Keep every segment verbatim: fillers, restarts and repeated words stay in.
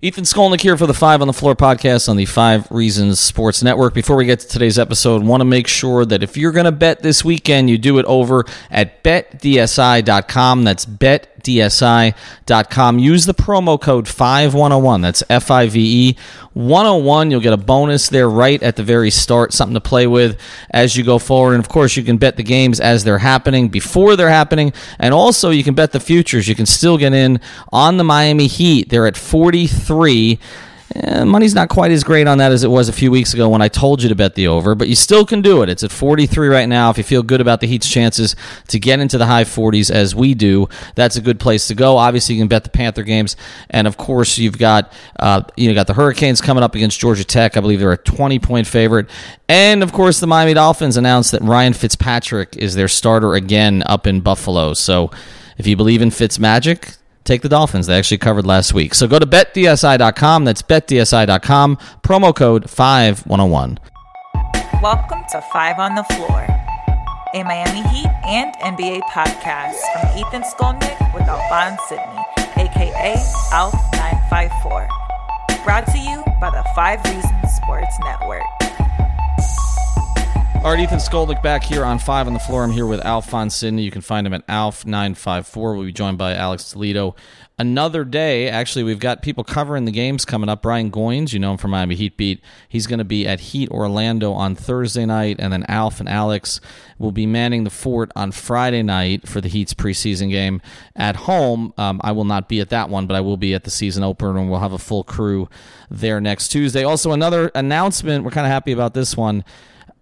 Ethan Skolnick here for the Five on the Floor podcast on the Five Reasons Sports Network. Before we get to today's episode, I want to make sure that if you're going to bet this weekend, you do it over at bet D S I dot com. That's bet D S I dot com. Use the promo code five one oh one. That's F I V E one oh one. You'll get a bonus there right at the very start, something to play with as you go forward. And, of course, you can bet the games as they're happening, before they're happening, and also you can bet the futures. You can still get in on the Miami Heat. They're at forty-three. Three. Eh, money's not quite as great on that as it was a few weeks ago when I told you to bet the over, but you still can do it. It's at forty-three right now. If you feel good about the Heat's chances to get into the high forties as we do, that's a good place to go. Obviously, you can bet the Panther games, and of course, you've got uh, you know, got the Hurricanes coming up against Georgia Tech. I believe they're a twenty-point favorite, and of course, the Miami Dolphins announced that Ryan Fitzpatrick is their starter again up in Buffalo. So, if you believe in Fitz magic, take the Dolphins. They actually covered last week. So go to bet D S I dot com. That's bet D S I dot com. Promo code five one oh one. Welcome to Five on the Floor, a Miami Heat and N B A podcast from Ethan Skolnick with Alphonse Sidney, a k a. Alf nine five four. Brought to you by the Five Reasons Sports Network. All right, Ethan Skolnick back here on Five on the Floor. I'm here with Alphonse Sidney. You can find him at Alf nine five four. We'll be joined by Alex Toledo. Another day, actually, we've got people covering the games coming up. Brian Goins, you know him from Miami Heat Beat. He's going to be at Heat Orlando on Thursday night, and then Alf and Alex will be manning the fort on Friday night for the Heat's preseason game at home. Um, I will not be at that one, but I will be at the season opener, and we'll have a full crew there next Tuesday. Also, another announcement. We're kind of happy about this one.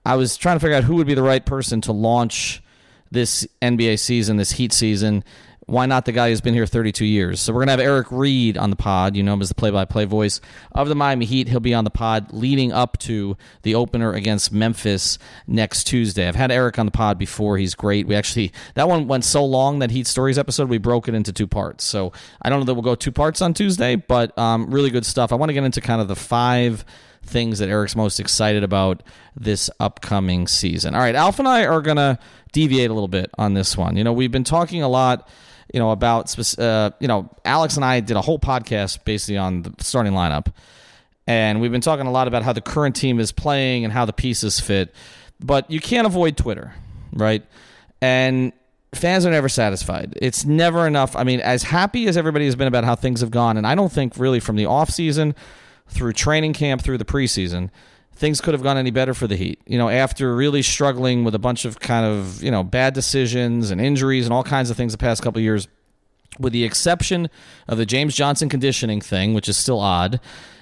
I was trying to figure out who would be the right person to launch this N B A season, this Heat season. Why not the guy who's been here thirty-two years? So we're going to have Eric Reed on the pod. You know him as the play-by-play voice of the Miami Heat. He'll be on the pod leading up to the opener against Memphis next Tuesday. I've had Eric on the pod before. He's great. We actually, that one went so long, that Heat Stories episode, we broke it into two parts. So I don't know that we'll go two parts on Tuesday, but um, really good stuff. I want to get into kind of the five things that Eric's most excited about this upcoming season. All right, Alf and I are going to deviate a little bit on this one. You know, we've been talking a lot You know, about, uh, you know, Alex and I did a whole podcast basically on the starting lineup. And we've been talking a lot about how the current team is playing and how the pieces fit. But you can't avoid Twitter, right? And fans are never satisfied. It's never enough. I mean, as happy as everybody has been about how things have gone, and I don't think really from the offseason through training camp through the preseason, things could have gone any better for the Heat. You know, after really struggling with a bunch of kind of, you know, bad decisions and injuries and all kinds of things the past couple of years, with the exception of the James Johnson conditioning thing, which is still odd.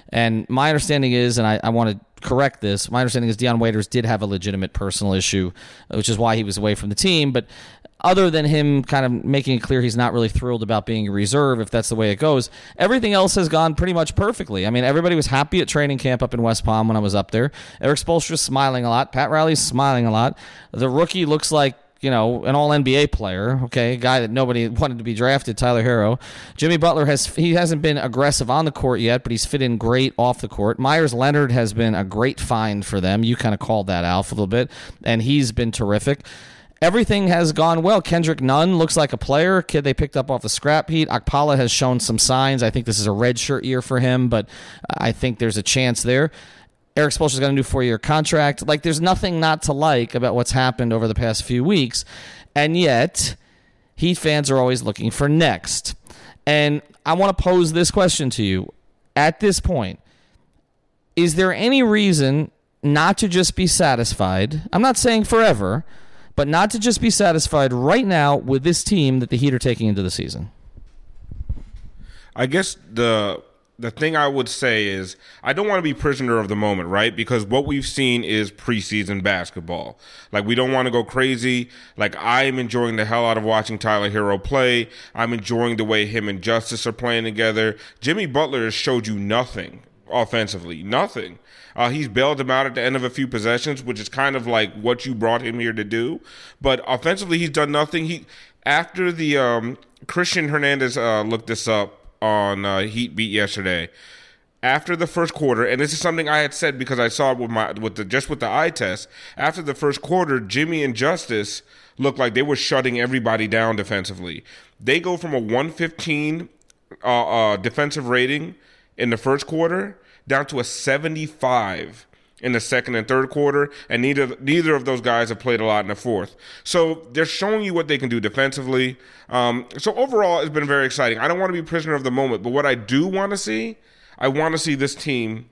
And my understanding is, and I, I want to correct this, my understanding is Deion Waiters did have a legitimate personal issue, which is why he was away from the team. But other than him kind of making it clear he's not really thrilled about being a reserve, if that's the way it goes, everything else has gone pretty much perfectly. I mean, everybody was happy at training camp up in West Palm when I was up there. Eric Spoelstra's smiling a lot. Pat Riley's smiling a lot. The rookie looks like, you know, an all N B A player, okay, a guy that nobody wanted to be drafted, Tyler Herro. Jimmy Butler, has he hasn't been aggressive on the court yet, but he's fit in great off the court. Myers Leonard has been a great find for them. You kind of called that, Alf, a little bit, and he's been terrific. everything has gone well. Kendrick Nunn looks like a player, kid they picked up off the scrap heap. Akpala has shown some signs. I think this is a red shirt year for him, but I think there's a chance there. Eric Spoelstra's got a new four-year contract. Like, there's nothing not to like about what's happened over the past few weeks, and yet Heat fans are always looking for next. And I want to pose this question to you. At this point, is there any reason not to just be satisfied? I'm not saying forever, but not to just be satisfied right now with this team that the Heat are taking into the season? I guess the... The thing I would say is I don't want to be prisoner of the moment, right? Because what we've seen is preseason basketball. Like, we don't want to go crazy. Like, I'm enjoying the hell out of watching Tyler Herro play. I'm enjoying the way him and Justice are playing together. Jimmy Butler has showed you nothing offensively. Nothing. Uh, he's bailed him out at the end of a few possessions, which is kind of like what you brought him here to do. But offensively, he's done nothing. He after the um, Christian Hernandez uh, looked this up on uh, Heat Beat yesterday. After the first quarter, and this is something I had said because I saw it with my with the just with the eye test. After the first quarter, Jimmy and Justice looked like they were shutting everybody down defensively. They go from a one fifteen uh, uh, defensive rating in the first quarter down to a seventy-five in the second and third quarter, and neither neither of those guys have played a lot in the fourth. So they're showing you what they can do defensively. Um, so overall, it's been very exciting. I don't want to be prisoner of the moment, but what I do want to see, I want to see this team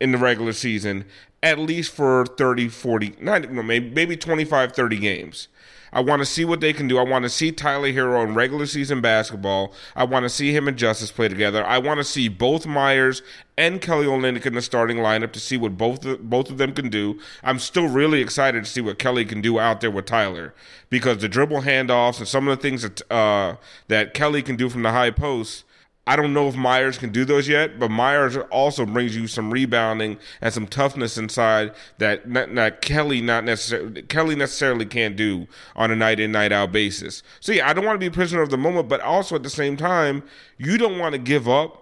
in the regular season at least for thirty, forty, not, maybe, maybe twenty-five, thirty games. I want to see what they can do. I want to see Tyler Herro in regular season basketball. I want to see him and Justice play together. I want to see both Myers and Kelly Olynyk in the starting lineup to see what both both of them can do. I'm still really excited to see what Kelly can do out there with Tyler, because the dribble handoffs and some of the things that uh, that Kelly can do from the high post, I don't know if Myers can do those yet, but Myers also brings you some rebounding and some toughness inside that not, not Kelly not necessarily Kelly necessarily can't do on a night in, night out basis. So yeah, I don't want to be a prisoner of the moment, but also at the same time, you don't want to give up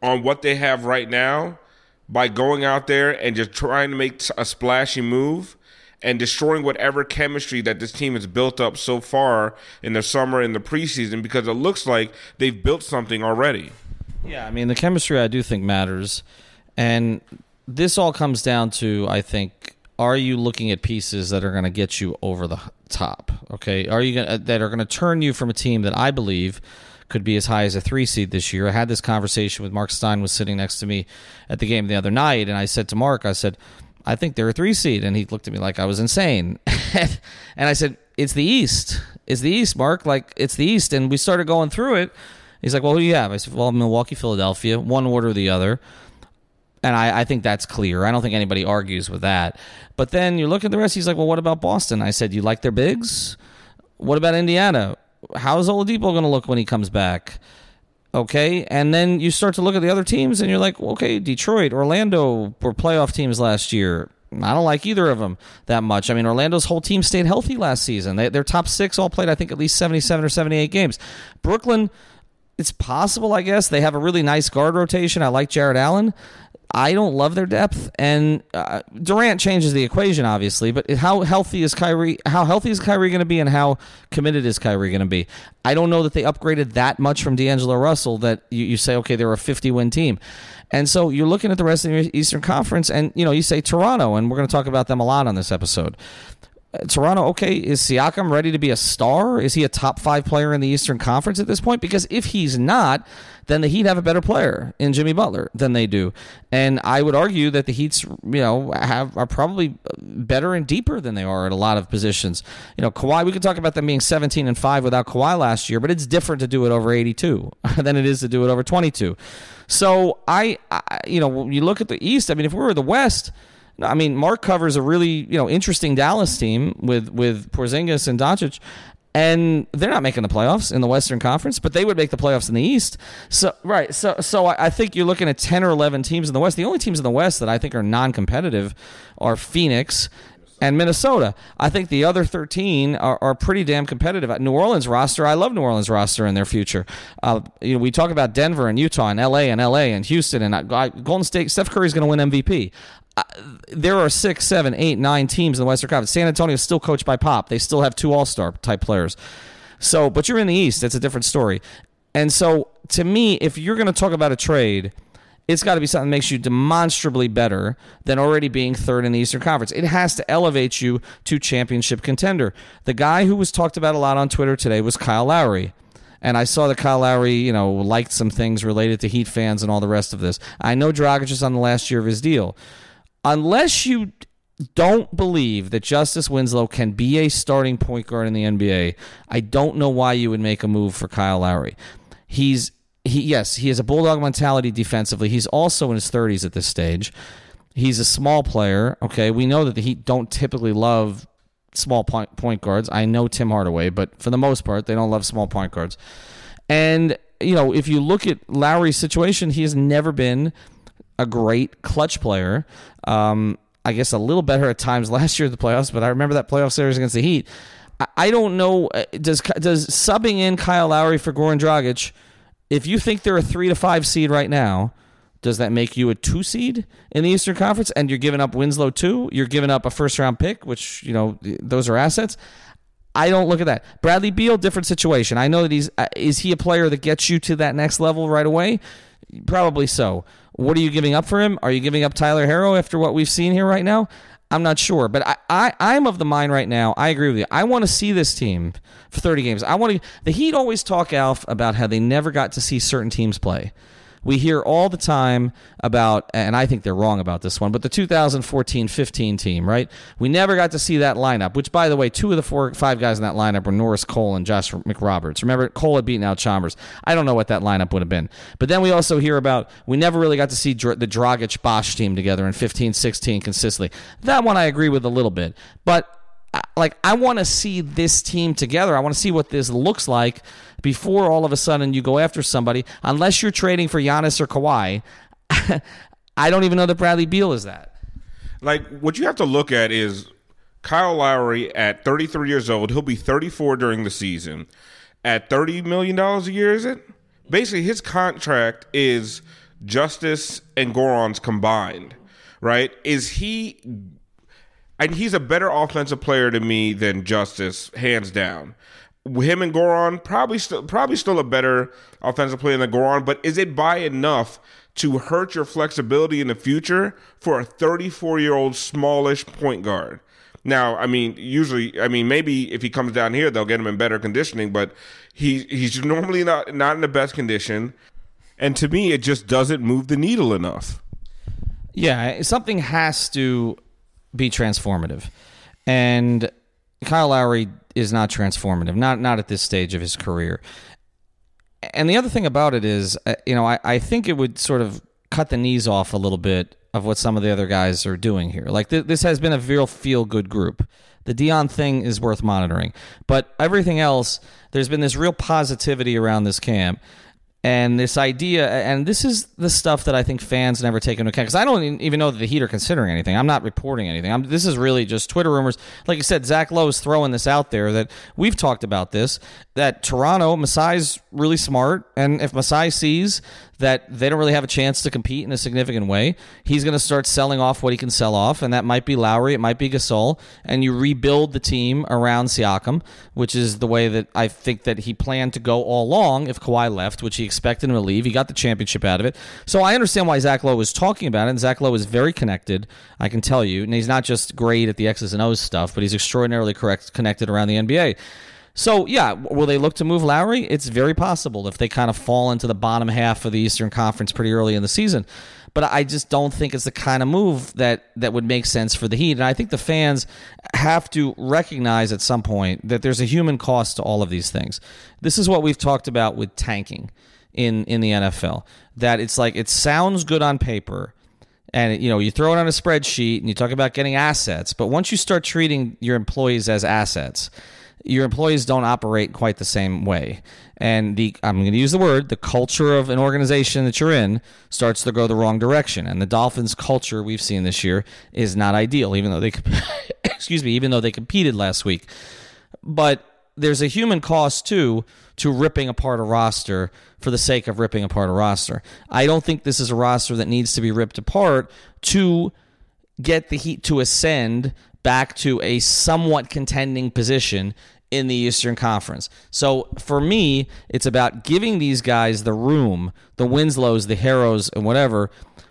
on what they have right now by going out there and just trying to make a splashy move and destroying whatever chemistry that this team has built up so far in the summer and the preseason, because it looks like they've built something already. Yeah, I mean, the chemistry I do think matters. And this all comes down to, I think, are you looking at pieces that are going to get you over the top? Okay, are you gonna, that are going to turn you from a team that I believe could be as high as a three seed this year? I had this conversation with Mark Stein, was sitting next to me at the game the other night, and I said to Mark, I said, I think they're a three seed. And he looked at me like I was insane. And I said, it's the East. It's the East, Mark. Like, it's the East. And we started going through it. He's like, well, who do you have? I said, well, Milwaukee, Philadelphia, one order or the other. And I, I think that's clear. I don't think anybody argues with that. But then you look at the rest. He's like, well, what about Boston? I said, you like their bigs? What about Indiana? How's Oladipo going to look when he comes back? Okay, and then you start to look at the other teams, and you're like, okay, Detroit, Orlando were playoff teams last year. I don't like either of them that much. I mean, Orlando's whole team stayed healthy last season. They, their top six all played, I think, at least seventy-seven or seventy-eight games. Brooklyn, it's possible, I guess. They have a really nice guard rotation. I like Jared Allen. I don't love their depth, and uh, Durant changes the equation, obviously. But how healthy is Kyrie? How healthy is Kyrie going to be, and how committed is Kyrie going to be? I don't know that they upgraded that much from D'Angelo Russell that you, you say, okay, they're a fifty-win team. And so you're looking at the rest of the Eastern Conference, and you know you say Toronto, and we're going to talk about them a lot on this episode. Toronto, okay, is Siakam ready to be a star? Is he a top five player in the Eastern Conference at this point? Because if he's not, then the Heat have a better player in Jimmy Butler than they do. And I would argue that the Heat's, you know, have are probably better and deeper than they are at a lot of positions. You know, Kawhi, we could talk about them being seventeen and five without Kawhi last year, but it's different to do it over eighty-two than it is to do it over twenty-two. So I, I you know, when you look at the East, I mean, if we were the West, I mean, Mark covers a really, you know, interesting Dallas team with, with Porzingis and Doncic, and they're not making the playoffs in the Western Conference, but they would make the playoffs in the East. So right, so so I think you're looking at ten or eleven teams in the West. The only teams in the West that I think are non-competitive are Phoenix and Minnesota. I think the other thirteen are, are pretty damn competitive. New Orleans roster, I love New Orleans roster in their future. Uh, you know, we talk about Denver and Utah and L A and L A and Houston and Golden State. Steph Curry's going to win M V P. Uh, there are six, seven, eight, nine teams in the Western Conference. San Antonio is still coached by Pop. They still have two all-star type players. So, but you're in the East. That's a different story. And so, to me, if you're going to talk about a trade, it's got to be something that makes you demonstrably better than already being third in the Eastern Conference. It has to elevate you to championship contender. The guy who was talked about a lot on Twitter today was Kyle Lowry. And I saw that Kyle Lowry, you know, liked some things related to Heat fans and all the rest of this. I know Dragic is on the last year of his deal. Unless you don't believe that Justice Winslow can be a starting point guard in the N B A, I don't know why you would make a move for Kyle Lowry. He's he yes, he has a bulldog mentality defensively. He's also in his thirties at this stage. He's a small player, okay? We know that the Heat don't typically love small point, point guards. I know Tim Hardaway, but for the most part, they don't love small point guards. And, you know, if you look at Lowry's situation, he has never been a great clutch player. Um, I guess a little better at times last year at the playoffs, but I remember that playoff series against the Heat. I, I don't know. Does does subbing in Kyle Lowry for Goran Dragic, if you think they're a three to five seed right now, does that make you a two seed in the Eastern Conference? And you're giving up Winslow too. You're giving up a first round pick, which, you know, those are assets. I don't look at that. Bradley Beal, different situation. I know that he's uh, is he a player that gets you to that next level right away? Probably so. What are you giving up for him? Are you giving up Tyler Herro after what we've seen here right now? I'm not sure, but I, I, I'm of the mind right now. I agree with you. I want to see this team for thirty games. I want to. The Heat always talk, Alf, about how they never got to see certain teams play. We hear all the time about, and I think they're wrong about this one, but the two thousand fourteen fifteen team, right? We never got to see that lineup, which, by the way, two of the four, five guys in that lineup were Norris Cole and Josh McRoberts. Remember, Cole had beaten out Chalmers. I don't know what that lineup would have been. But then we also hear about, we never really got to see Dr- the Dragic-Bosch team together in fifteen sixteen consistently. That one I agree with a little bit. But, like, I want to see this team together. I want to see what this looks like before all of a sudden you go after somebody. Unless you're trading for Giannis or Kawhi, I don't even know that Bradley Beal is that. Like, what you have to look at is Kyle Lowry at thirty-three years old. He'll be thirty-four during the season. At thirty million dollars a year, is it? Basically, his contract is Justice and Goran's combined, right? Is he... And he's a better offensive player to me than Justice, hands down. Him and Goran, probably still probably still a better offensive player than Goran, but is it by enough to hurt your flexibility in the future for a thirty-four-year-old smallish point guard? Now, I mean, usually, I mean, maybe if he comes down here, they'll get him in better conditioning, but he he's normally not, not in the best condition. And to me, it just doesn't move the needle enough. Yeah, something has to be transformative. And Kyle Lowry is not transformative, not not at this stage of his career. And the other thing about it is, you know, I, I think it would sort of cut the knees off a little bit of what some of the other guys are doing here. Like, th- this has been a real feel-good group. The Dion thing is worth monitoring. But everything else, there's been this real positivity around this camp. And this idea, and this is the stuff that I think fans never take into account. Because I don't even know that the Heat are considering anything. I'm not reporting anything. I'm, this is really just Twitter rumors. Like you said, Zach Lowe is throwing this out there that we've talked about this, that Toronto, Masai's really smart. And if Masai sees that they don't really have a chance to compete in a significant way, he's going to start selling off what he can sell off. And that might be Lowry. It might be Gasol. And you rebuild the team around Siakam, which is the way that I think that he planned to go all along if Kawhi left, which he expected him to leave. He got the championship out of it. So I understand why Zach Lowe was talking about it, and Zach Lowe is very connected, I can tell you. And he's not just great at the X's and O's stuff, but he's extraordinarily correct, connected around the N B A. So, yeah, will they look to move Lowry? It's very possible if they kind of fall into the bottom half of the Eastern Conference pretty early in the season. But I just don't think it's the kind of move that, that would make sense for the Heat. And I think the fans have to recognize at some point that there's a human cost to all of these things. This is what we've talked about with tanking in in the N F L, that it's like it sounds good on paper, and you know, you throw it on a spreadsheet and you talk about getting assets, but once you start treating your employees as assets, your employees don't operate quite the same way. And the I'm going to use the word, the culture of an organization that you're in starts to go the wrong direction. And the Dolphins' culture we've seen this year is not ideal, even though they excuse me, even though they competed last week. But there's a human cost, too, to ripping apart a roster for the sake of ripping apart a roster. I don't think this is a roster that needs to be ripped apart to get the Heat to ascend back to a somewhat contending position in the Eastern Conference. So for me, it's about giving these guys the room, the Winslows, the Herros, and whatever,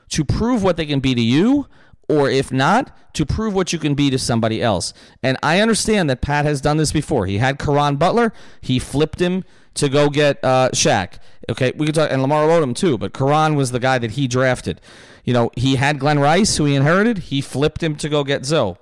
to prove what they can be to you, or if not, to prove what you can be to somebody else. And I understand that Pat has done this before. He had Caron Butler. He flipped him to go get uh, Shaq. Okay, we could talk, and Lamar Odom too, but Caron was the guy that he drafted. You know, he had Glenn Rice, who he inherited. He flipped him to go get Zoe.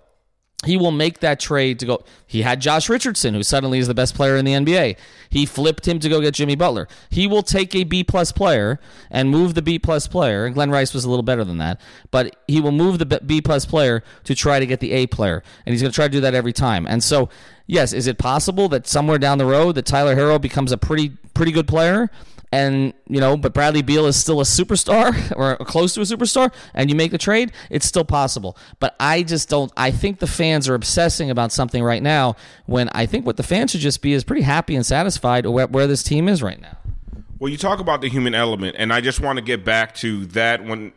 He will make that trade to go. He had Josh Richardson, who suddenly is the best player in the N B A. He flipped him to go get Jimmy Butler. He will take a B-plus player and move the B-plus player. And Glenn Rice was a little better than that. But he will move the B-plus player to try to get the A player. And he's going to try to do that every time. And so, yes, is it possible that somewhere down the road that Tyler Herro becomes a pretty pretty good player? And, you know, but Bradley Beal is still a superstar or close to a superstar, and you make the trade, it's still possible. But I just don't, I think the fans are obsessing about something right now when I think what the fans should just be is pretty happy and satisfied with where this team is right now. Well, you talk about the human element, and I just want to get back to that when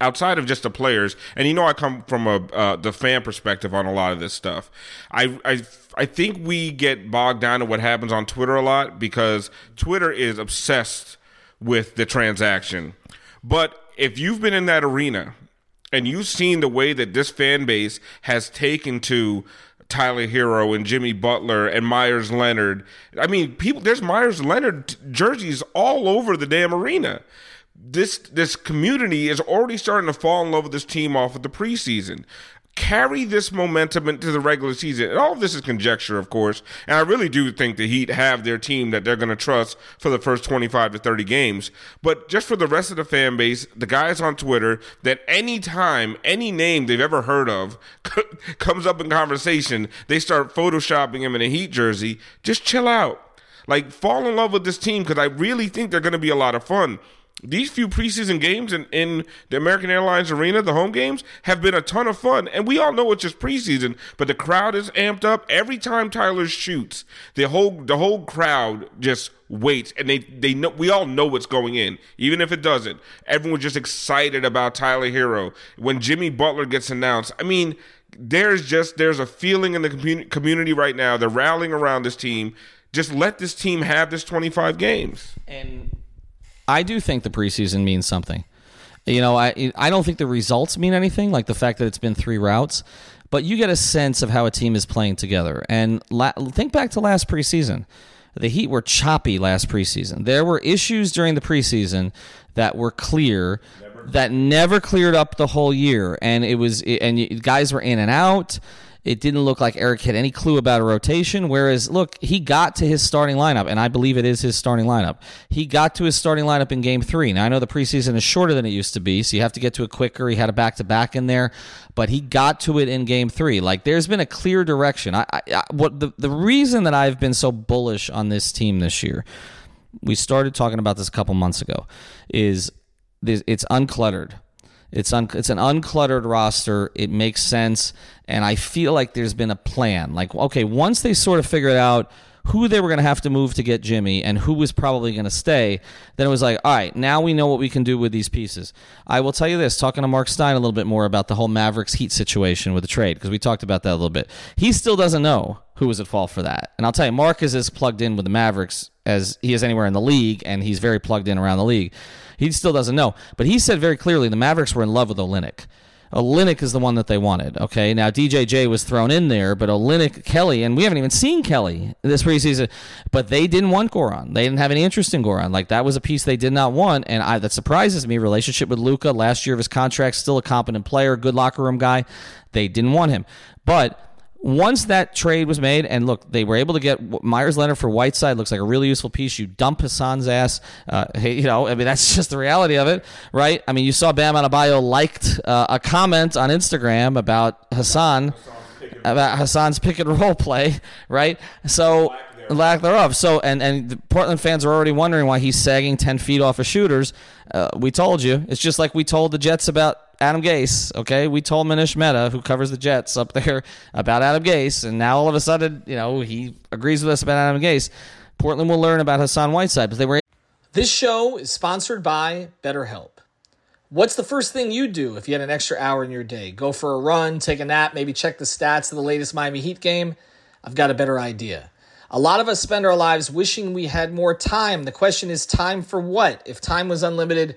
outside of just the players, and you know I come from a uh, the fan perspective on a lot of this stuff. I, I I think we get bogged down in what happens on Twitter a lot because Twitter is obsessed with the transaction. But if you've been in that arena and you've seen the way that this fan base has taken to Tyler Herro and Jimmy Butler and Myers Leonard. I mean, people. There's Myers Leonard jerseys all over the damn arena. This this community is already starting to fall in love with this team off of the preseason. Carry this momentum into the regular season. And all of this is conjecture, of course. And I really do think the Heat have their team that they're going to trust for the first twenty-five to thirty games. But just for the rest of the fan base, the guys on Twitter, that any time, any name they've ever heard of comes up in conversation, they start photoshopping him in a Heat jersey. Just chill out. Like, fall in love with this team because I really think they're going to be a lot of fun. These few preseason games in, in the American Airlines Arena, the home games, have been a ton of fun. And we all know it's just preseason, but the crowd is amped up. Every time Tyler shoots, the whole the whole crowd just waits. And they, they know, we all know what's going in, even if it doesn't. Everyone's just excited about Tyler Herro. When Jimmy Butler gets announced, I mean, there's just there's a feeling in the commun- community right now. They're rallying around this team. Just let this team have this twenty-five games. And I do think the preseason means something. You know, I I don't think the results mean anything, like the fact that it's been three routes, but you get a sense of how a team is playing together. And la- think back to last preseason. The Heat were choppy last preseason. There were issues during the preseason that were clear, never. that never cleared up the whole year. And it was, and guys were in and out. It didn't look like Eric had any clue about a rotation, whereas, look, he got to his starting lineup, and I believe it is his starting lineup. He got to his starting lineup in Game three. Now, I know the preseason is shorter than it used to be, so you have to get to it quicker. He had a back-to-back in there, but he got to it in Game three. Like, there's been a clear direction. I, I, I what the, the reason that I've been so bullish on this team this year, we started talking about this a couple months ago, is this, it's uncluttered. It's un, it's an uncluttered roster. It makes sense, and I feel like there's been a plan. Like, okay, once they sort of figured out who they were going to have to move to get Jimmy and who was probably going to stay, then it was like, all right, now we know what we can do with these pieces. I will tell you this, talking to Mark Stein a little bit more about the whole Mavericks-Heat situation with the trade, because we talked about that a little bit. He still doesn't know who was at fault for that. And I'll tell you, Mark is as plugged in with the Mavericks as he is anywhere in the league, and he's very plugged in around the league. He still doesn't know. But he said very clearly the Mavericks were in love with Olynyk. Olynyk is the one that they wanted, okay? Now, D J J was thrown in there, but Olynyk, Kelly, and we haven't even seen Kelly this preseason, but they didn't want Goran. They didn't have any interest in Goran. Like, that was a piece they did not want, and I, that surprises me. Relationship with Luka, last year of his contract, still a competent player, good locker room guy. They didn't want him. But once that trade was made, and look, they were able to get Myers Leonard for Whiteside. Looks like a really useful piece. You dump Hassan's ass. Uh, hey, you know, I mean, that's just the reality of it, right? I mean, you saw Bam Adebayo liked uh, a comment on Instagram about Hassan, about Hassan's pick and roll play, right? So lack thereof. So, and, and the Portland fans are already wondering why he's sagging ten feet off of shooters. Uh, we told you. It's just like we told the Jets about Adam Gase, okay? We told Manish Mehta, who covers the Jets up there, about Adam Gase, and now all of a sudden, you know, he agrees with us about Adam Gase. Portland will learn about Hassan Whiteside, but they were. This show is sponsored by BetterHelp. What's the first thing you do if you had an extra hour in your day? Go for a run, take a nap, maybe check the stats of the latest Miami Heat game? I've got a better idea. A lot of us spend our lives wishing we had more time. The question is, time for what? If time was unlimited,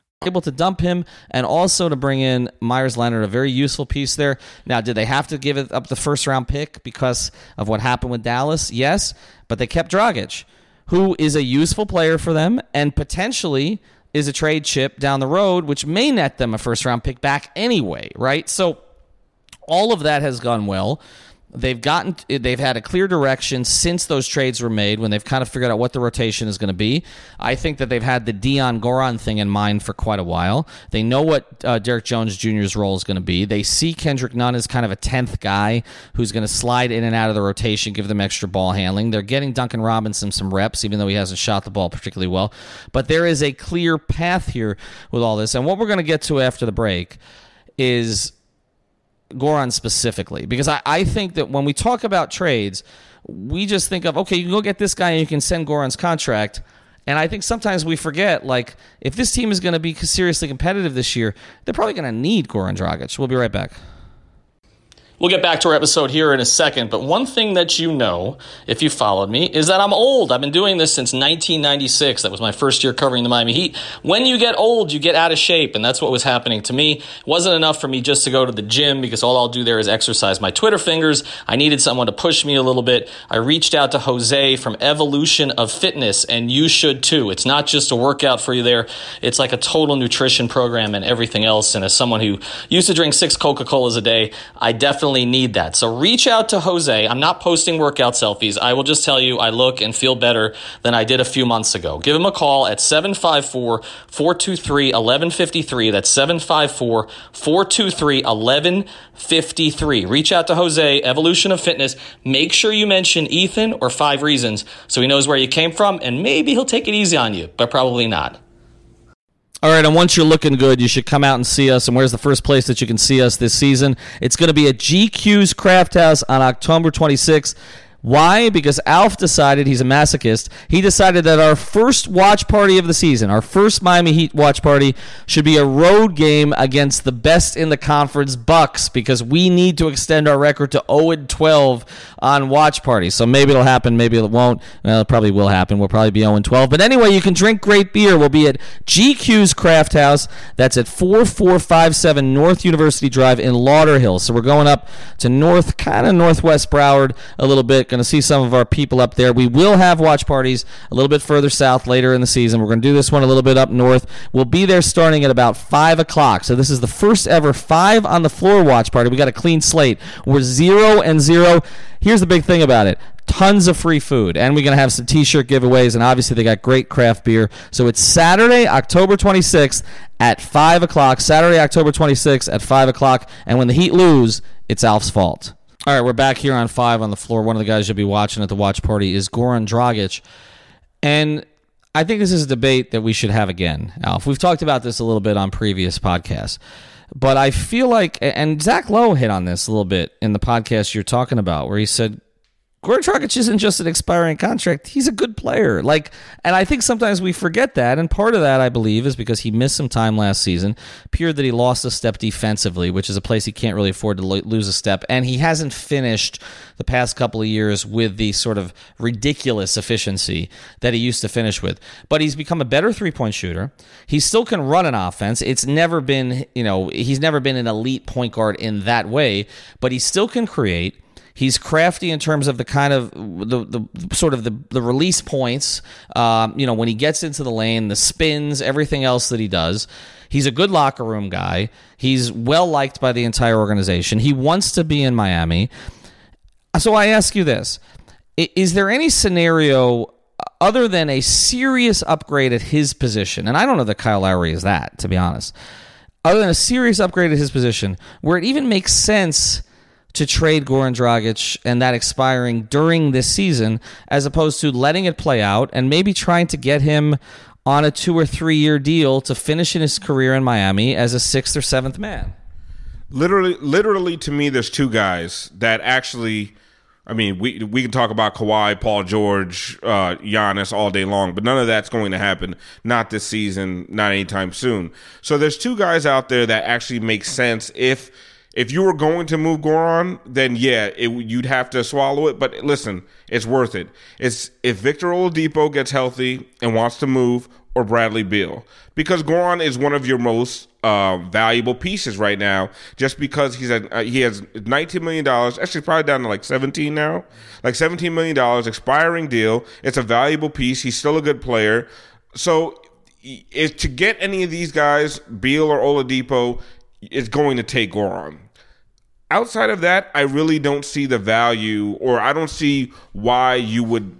Able to dump him and also to bring in Myers Leonard, a very useful piece there. Now, did they have to give it up the first round pick because of what happened with Dallas? Yes, but they kept Dragic, who is a useful player for them and potentially is a trade chip down the road, which may net them a first round pick back anyway, right? So all of that has gone well. They've gotten, they've had a clear direction since those trades were made when they've kind of figured out what the rotation is going to be. I think that they've had the Dion Goran thing in mind for quite a while. They know what uh, Derrick Jones Junior's role is going to be. They see Kendrick Nunn as kind of a tenth guy who's going to slide in and out of the rotation, give them extra ball handling. They're getting Duncan Robinson some reps, even though he hasn't shot the ball particularly well. But there is a clear path here with all this. And what we're going to get to after the break is Goran specifically, because I, I think that when we talk about trades, we just think of, okay, you can go get this guy and you can send Goran's contract. And I think sometimes we forget, like, if this team is going to be seriously competitive this year, they're probably going to need Goran Dragic. We'll be right back. We'll get back to our episode here in a second, but one thing that you know, if you followed me, is that I'm old. I've been doing this since nineteen ninety-six. That was my first year covering the Miami Heat. When you get old, you get out of shape, and that's what was happening to me. It wasn't enough for me just to go to the gym, because all I'll do there is exercise my Twitter fingers. I needed someone to push me a little bit. I reached out to Jose from Evolution of Fitness, and you should too. It's not just a workout for you there. It's like a total nutrition program and everything else, and as someone who used to drink six Coca-Colas a day, I definitely need that. So reach out to Jose. I'm not posting workout selfies. I will just tell you I look and feel better than I did a few months ago. Give him a call at seven five four, four two three, one one five three. That's seven five four, four two three, one one five three. Reach out to Jose, Evolution of Fitness. Make sure you mention Ethan or Five Reasons so he knows where you came from, and maybe he'll take it easy on you, but probably not. All right, and once you're looking good, you should come out and see us. And where's the first place that you can see us this season? It's going to be at G Q's Craft House on October twenty-sixth. Why? Because Alf decided, he's a masochist, he decided that our first watch party of the season, our first Miami Heat watch party, should be a road game against the best in the conference, Bucks, because we need to extend our record to oh and twelve on watch parties. So maybe it'll happen, maybe it won't. Well, it probably will happen. We'll probably be oh and twelve. But anyway, you can drink great beer. We'll be at G Q's Craft House. That's at four four five seven North University Drive in Lauderhill. So we're going up to north, kind of northwest Broward a little bit. Going to see some of our people up there. We will have watch parties a little bit further south later in the season. We're going to do this one a little bit up north. We'll be there starting at about five o'clock. So this is the first ever Five on the Floor watch party. We got a clean slate. We're zero and zero. Here's the big thing about it. Tons of free food, and we're going to have some T-shirt giveaways, and obviously they got great craft beer. So it's Saturday, October twenty-sixth at five o'clock. Saturday, October twenty-sixth at five o'clock, and when the Heat lose, it's Alf's fault. All right, we're back here on Five on the Floor. One of the guys you'll be watching at the watch party is Goran Dragic, and I think this is a debate that we should have again, Alf. We've talked about this a little bit on previous podcasts, but I feel like, and Zach Lowe hit on this a little bit in the podcast you're talking about, where he said, Goran Dragic isn't just an expiring contract. He's a good player. Like, and I think sometimes we forget that, and part of that, I believe, is because he missed some time last season. Appeared that he lost a step defensively, which is a place he can't really afford to lo- lose a step, and he hasn't finished the past couple of years with the sort of ridiculous efficiency that he used to finish with. But he's become a better three-point shooter. He still can run an offense. It's never been, you know, he's never been an elite point guard in that way, but he still can create. He's crafty in terms of the kind of the, the sort of the, the release points, um, you know, when he gets into the lane, the spins, everything else that he does. He's a good locker room guy. He's well liked by the entire organization. He wants to be in Miami. So I ask you this. Is there any scenario other than a serious upgrade at his position? And I don't know that Kyle Lowry is that, to be honest. Other than a serious upgrade at his position where it even makes sense to trade Goran Dragic and that expiring during this season, as opposed to letting it play out and maybe trying to get him on a two- or three-year deal to finish in his career in Miami as a sixth or seventh man? Literally, literally, to me, there's two guys that actually, I mean, we we can talk about Kawhi, Paul George, uh, Giannis all day long, but none of that's going to happen. Not this season, not anytime soon. So there's two guys out there that actually make sense. If If you were going to move Goran, then yeah, it, you'd have to swallow it. But listen, it's worth it. It's if Victor Oladipo gets healthy and wants to move, or Bradley Beal, because Goran is one of your most uh, valuable pieces right now. Just because he's a, uh, he has nineteen million dollars, actually probably down to like seventeen now, like seventeen million dollars expiring deal. It's a valuable piece. He's still a good player. So if, to get any of these guys, Beal or Oladipo, is going to take Goran. Outside of that, I really don't see the value, or I don't see why you would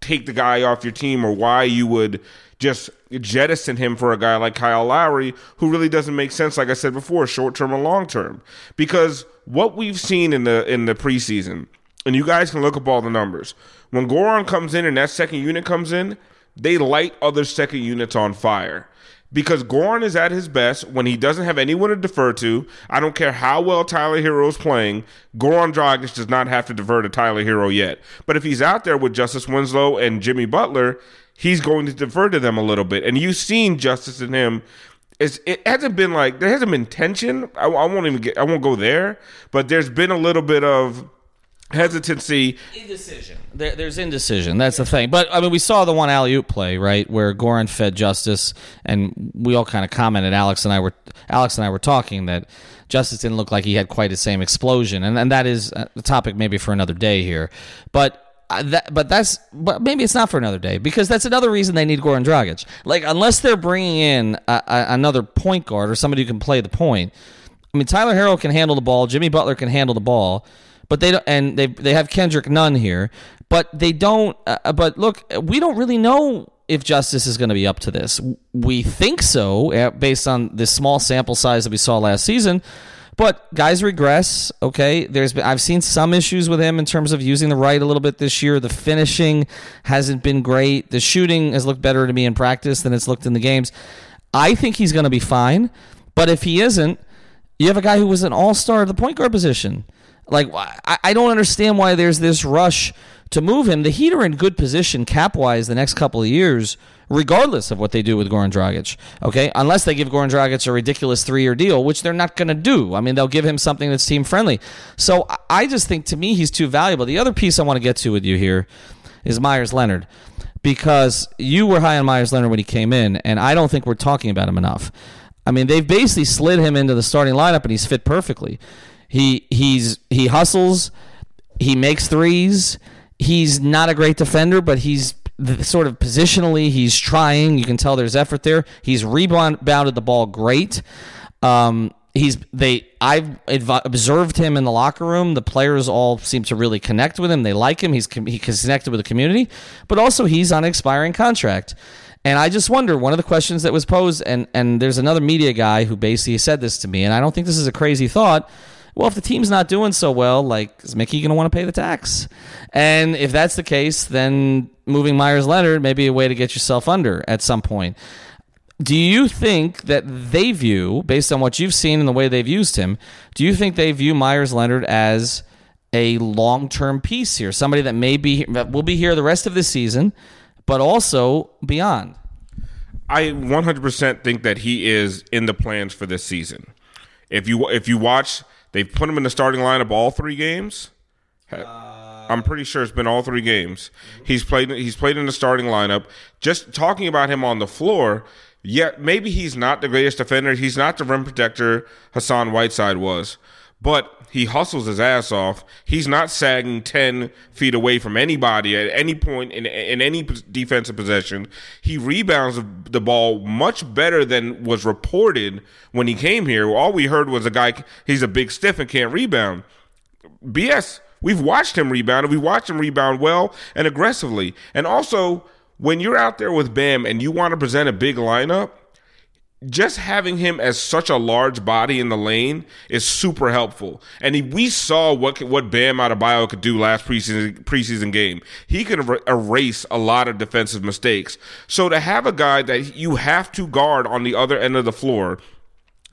take the guy off your team, or why you would just jettison him for a guy like Kyle Lowry, who really doesn't make sense, like I said before, short-term or long-term. Because what we've seen in the in the preseason, and you guys can look up all the numbers, when Goran comes in and that second unit comes in, they light other second units on fire. Because Goran is at his best when he doesn't have anyone to defer to. I don't care how well Tyler Herro is playing. Goran Dragic does not have to defer to Tyler Herro yet. But if he's out there with Justice Winslow and Jimmy Butler, he's going to defer to them a little bit. And you've seen Justice and him. It's, it hasn't been like, there hasn't been tension. I, I won't even get, I won't go there. But there's been a little bit of hesitancy. Indecision. There, there's indecision. That's the thing. But, I mean, we saw the one alley-oop play, right, where Goran fed Justice, and we all kind of commented, Alex and I were Alex and I were talking, that Justice didn't look like he had quite the same explosion. And, and that is a topic maybe for another day here. But Uh, that, but that's but maybe it's not for another day, because that's another reason they need Goran Dragic. Like, unless they're bringing in a, a, another point guard or somebody who can play the point. I mean, Tyler Herro can handle the ball. Jimmy Butler can handle the ball. But they don't, and they they have Kendrick Nunn here, but they don't. Uh, but look, we don't really know if Justice is going to be up to this. We think so, based on the small sample size that we saw last season. But guys regress. Okay, there's been, I've seen some issues with him in terms of using the right a little bit this year. The finishing hasn't been great. The shooting has looked better to me in practice than it's looked in the games. I think he's going to be fine. But if he isn't, you have a guy who was an all-star at the point guard position. Like, I don't understand why there's this rush to move him, the Heat are in good position cap-wise the next couple of years, regardless of what they do with Goran Dragic, okay? Unless they give Goran Dragic a ridiculous three-year deal, which they're not going to do. I mean, they'll give him something that's team-friendly. So I just think, to me, he's too valuable. The other piece I want to get to with you here is Myers Leonard, because you were high on Myers Leonard when he came in, and I don't think we're talking about him enough. I mean, they've basically slid him into the starting lineup, and he's fit perfectly. He he's he hustles, he makes threes. He's not a great defender, but he's sort of positionally, he's trying. You can tell there's effort there. He's rebounded the ball great. Um, he's they I've observed him in the locker room. The players all seem to really connect with him. They like him. He's he connected with the community, but also he's on an expiring contract. And I just wonder, one of the questions that was posed, and, and there's another media guy who basically said this to me, and I don't think this is a crazy thought. Well, if the team's not doing so well, like, is Mickey going to want to pay the tax? And if that's the case, then moving Myers Leonard may be a way to get yourself under at some point. Do you think that they view, based on what you've seen and the way they've used him, do you think they view Myers Leonard as a long-term piece here, somebody that may be, that will be here the rest of this season, but also beyond? I one hundred percent think that he is in the plans for this season. If you if you watch, they've put him in the starting lineup all three games. I'm pretty sure it's been all three games. He's played he's played in the starting lineup. Just talking about him on the floor, yet maybe he's not the greatest defender. He's not the rim protector Hassan Whiteside was. But he hustles his ass off. He's not sagging ten feet away from anybody at any point in, in any defensive possession. He rebounds the ball much better than was reported when he came here. All we heard was a guy, he's a big stiff and can't rebound. B S. We've watched him rebound, and we watched him rebound well and aggressively. And also, when you're out there with Bam and you want to present a big lineup, just having him as such a large body in the lane is super helpful. And he, we saw what what Bam Adebayo could do last preseason preseason game. He could er- erase a lot of defensive mistakes. So to have a guy that you have to guard on the other end of the floor,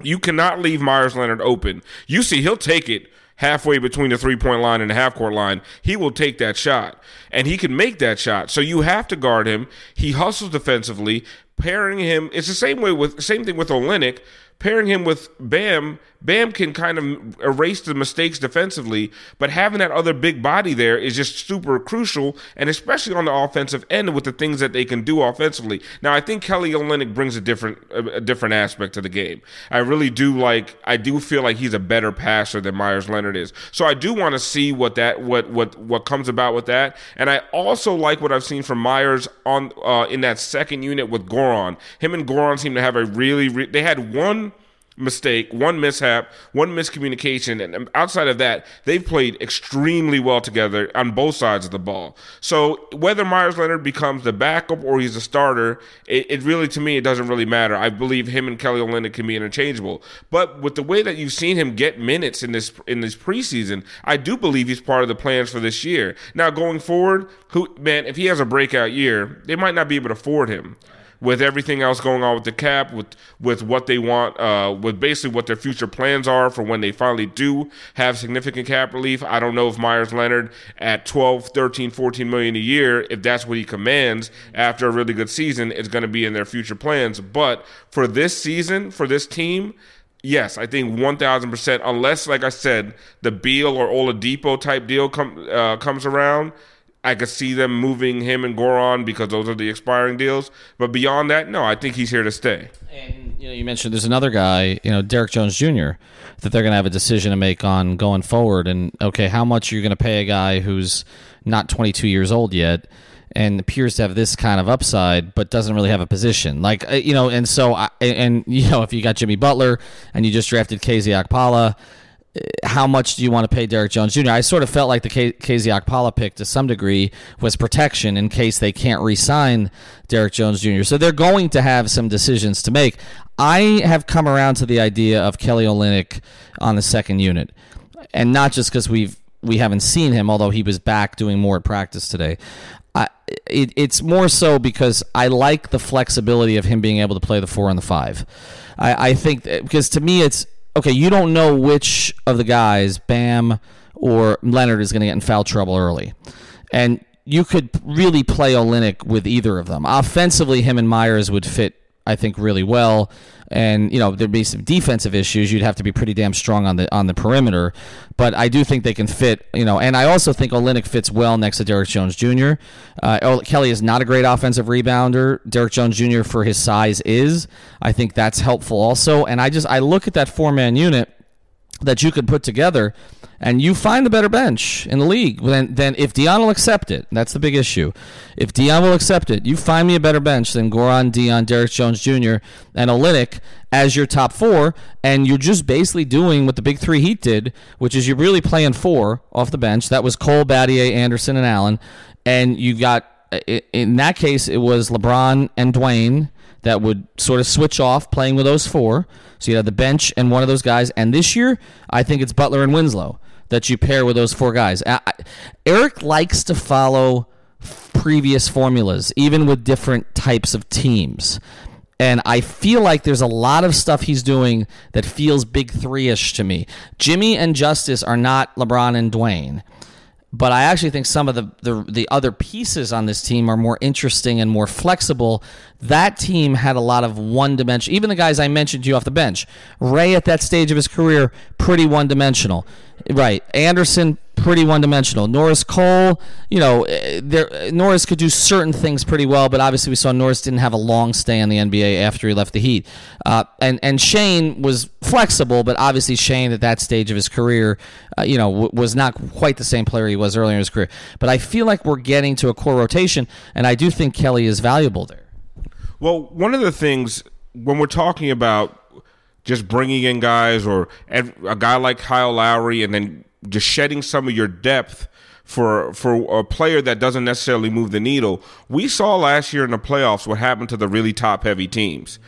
you cannot leave Myers Leonard open. You see, he'll take it halfway between the three-point line and the half-court line. He will take that shot, and he can make that shot. So you have to guard him. He hustles defensively. Pairing him, it's the same way with same thing with Olynyk. Pairing him with Bam, Bam can kind of erase the mistakes defensively, but having that other big body there is just super crucial, and especially on the offensive end with the things that they can do offensively. Now, I think Kelly Olynyk brings a different a different aspect to the game. I really do like. I do feel like he's a better passer than Myers Leonard is. So I do want to see what that what what what comes about with that, and I also like what I've seen from Myers on uh, in that second unit with Goran. Him and Goran seem to have a really, re- they had one mistake, one mishap, one miscommunication, and outside of that, they've played extremely well together on both sides of the ball. So whether Myers Leonard becomes the backup or he's a starter, it, it really, to me, it doesn't really matter. I believe him and Kelly Olynyk can be interchangeable. But with the way that you've seen him get minutes in this in this preseason, I do believe he's part of the plans for this year. Now going forward, who man, if he has a breakout year, they might not be able to afford him. With everything else going on with the cap, with with what they want, uh, with basically what their future plans are for when they finally do have significant cap relief. I don't know if Myers Leonard at twelve, thirteen, fourteen million a year, if that's what he commands after a really good season, is going to be in their future plans. But for this season, for this team, yes, I think one thousand percent, unless, like I said, the Beal or Oladipo type deal come, uh, comes around, I could see them moving him and Goran because those are the expiring deals. But beyond that, no, I think he's here to stay. And you know, you mentioned there's another guy, you know, Derrick Jones Junior, that they're going to have a decision to make on going forward. And, okay, how much are you going to pay a guy who's not twenty-two years old yet and appears to have this kind of upside but doesn't really have a position? Like, you know, and so, I, and, you know, if you got Jimmy Butler and you just drafted K Z Okpala, how much do you want to pay Derrick Jones Junior? I sort of felt like the K- Casey Okpala pick to some degree was protection in case they can't re-sign Derrick Jones Junior So they're going to have some decisions to make. I have come around to the idea of Kelly Olynyk on the second unit, and not just because we've we haven't seen him, although he was back doing more at practice today. I, it, it's more so because I like the flexibility of him being able to play the four and the five. I, I think that, because to me it's okay, you don't know which of the guys, Bam or Leonard, is going to get in foul trouble early. And you could really play Olynyk with either of them. Offensively, him and Myers would fit, I think, really well. And, you know, there'd be some defensive issues. You'd have to be pretty damn strong on the on the perimeter. But I do think they can fit, you know. And I also think Olynyk fits well next to Derrick Jones Junior Uh, Kelly is not a great offensive rebounder. Derrick Jones Junior, for his size, is. I think that's helpful also. And I just I look at that four-man unit that you could put together, and you find a better bench in the league than, than if Dion will accept it. That's the big issue. If Dion will accept it, you find me a better bench than Goran, Dion, Derrick Jones Junior, and Olynyk as your top four, and you're just basically doing what the big three Heat did, which is you're really playing four off the bench. That was Cole, Battier, Anderson, and Allen. And you got, in that case, it was LeBron and Dwayne that would sort of switch off playing with those four. So you have the bench and one of those guys. And this year, I think it's Butler and Winslow that you pair with those four guys. I, I, Eric likes to follow previous formulas, even with different types of teams. And I feel like there's a lot of stuff he's doing that feels big three-ish to me. Jimmy and Justice are not LeBron and Dwayne. But I actually think some of the, the the other pieces on this team are more interesting and more flexible. That team had a lot of one-dimensional. Even the guys I mentioned to you off the bench. Ray, at that stage of his career, pretty one-dimensional. Right. Anderson, pretty one-dimensional. Norris Cole, you know, there, Norris could do certain things pretty well, but obviously we saw Norris didn't have a long stay in the N B A after he left the Heat. Uh, and, and Shane was flexible, but obviously Shane at that stage of his career, uh, you know, w- was not quite the same player he was earlier in his career. But I feel like we're getting to a core rotation, and I do think Kelly is valuable there. Well, one of the things when we're talking about just bringing in guys or a guy like Kyle Lowry and then just shedding some of your depth for for a player that doesn't necessarily move the needle. We saw last year in the playoffs what happened to the really top-heavy teams.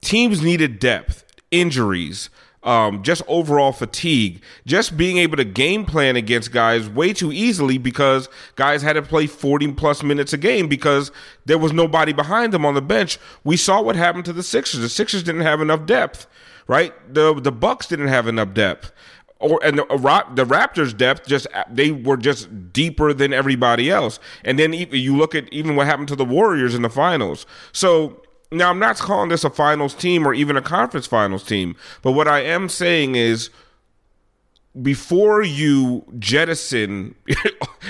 Teams needed depth, injuries, um, just overall fatigue, just being able to game plan against guys way too easily because guys had to play forty-plus minutes a game because there was nobody behind them on the bench. We saw what happened to the Sixers. The Sixers didn't have enough depth, right? The the Bucks didn't have enough depth. Or and the, the Raptors' depth, just they were just deeper than everybody else. And then you look at even what happened to the Warriors in the finals. So now I'm not calling this a finals team or even a conference finals team, but what I am saying is before you jettison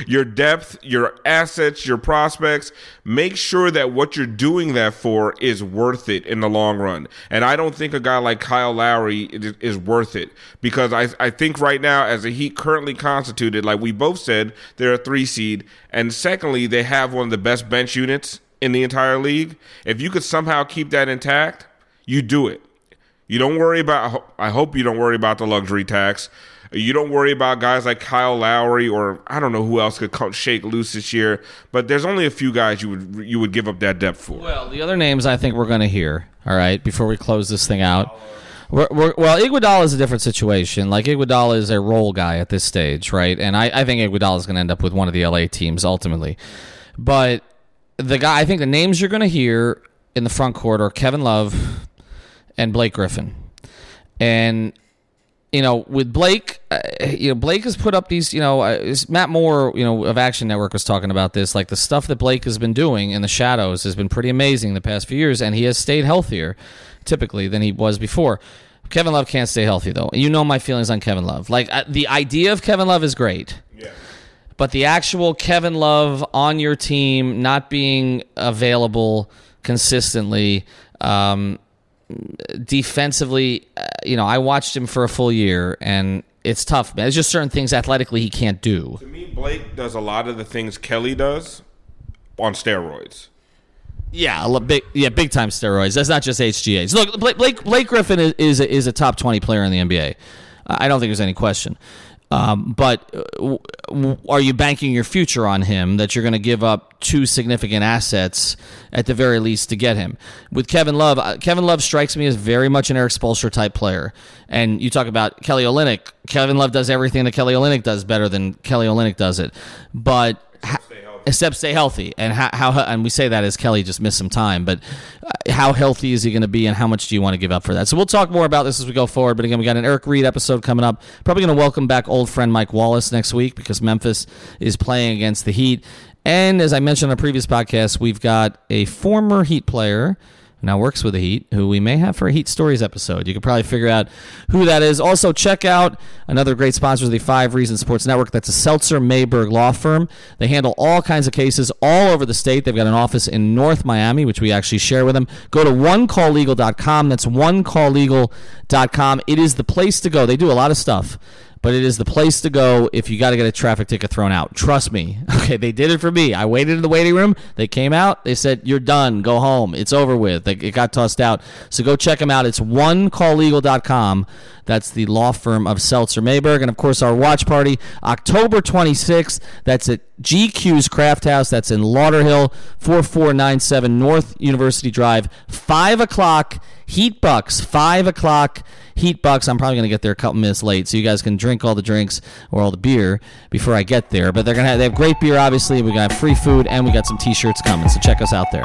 your depth, your assets, your prospects, make sure that what you're doing that for is worth it in the long run. And I don't think a guy like Kyle Lowry is worth it because I, I think right now as the Heat currently constituted, like we both said, they're a three seed. And secondly, they have one of the best bench units in the entire league. If you could somehow keep that intact, you do it. You don't worry about, I hope you don't worry about the luxury tax. You don't worry about guys like Kyle Lowry or I don't know who else could come shake loose this year, but there's only a few guys you would you would give up that depth for. Well, the other names I think we're going to hear, all right, before we close this thing out. We're, we're, well, Iguodala is a different situation. Like, Iguodala is a role guy at this stage, right? And I, I think Iguodala is going to end up with one of the L A teams ultimately. But the guy, I think the names you're going to hear in the front court are Kevin Love and Blake Griffin. And you know, with Blake, uh, you know, Blake has put up these, you know, uh, Matt Moore, you know, of Action Network was talking about this. Like, the stuff that Blake has been doing in the shadows has been pretty amazing the past few years, and he has stayed healthier typically than he was before. Kevin Love can't stay healthy, though. You know my feelings on Kevin Love. Like, uh, the idea of Kevin Love is great. Yeah. But the actual Kevin Love on your team not being available consistently, um, defensively, you know, I watched him for a full year, and it's tough, man. There's just certain things athletically he can't do. To me, Blake does a lot of the things Kelly does on steroids. Yeah, a big, yeah, big time steroids. That's not just H G As. Look, Blake Blake, Blake Griffin is is a, is a top twenty player in the N B A. I don't think there's any question. Um, but are you banking your future on him that you're going to give up two significant assets at the very least to get him? With Kevin Love, Kevin Love strikes me as very much an Eric Spoelstra type player. And you talk about Kelly Olynyk. Kevin Love does everything that Kelly Olynyk does better than Kelly Olynyk does it. But ha- Except stay healthy. And how, how and we say that as Kelly just missed some time, but how healthy is he going to be and how much do you want to give up for that? So we'll talk more about this as we go forward. But again, we got an Eric Reed episode coming up. Probably going to welcome back old friend Mike Wallace next week because Memphis is playing against the Heat. And as I mentioned on a previous podcast, we've got a former Heat player now works with the Heat, who we may have for a Heat Stories episode. You can probably figure out who that is. Also, check out another great sponsor of the Five Reasons Sports Network. That's a Seltzer Mayberg law firm. They handle all kinds of cases all over the state. They've got an office in North Miami, which we actually share with them. Go to one call legal dot com. That's one call legal dot com. It is the place to go. They do a lot of stuff. But it is the place to go if you got to get a traffic ticket thrown out. Trust me. Okay, they did it for me. I waited in the waiting room. They came out. They said, you're done. Go home. It's over with. It got tossed out. So go check them out. It's one call legal dot com. That's the law firm of Seltzer Mayberg. And, of course, our watch party, October twenty-sixth. That's at G Q's Craft House. That's in Lauderhill, four four nine seven North University Drive, five o'clock. Heat Bucks, five o'clock Heat Bucks. I'm probably going to get there a couple minutes late, so you guys can drink all the drinks or all the beer before I get there. But they're gonna have, they have great beer, obviously. We're going to have free food, and we got some T-shirts coming, so check us out there.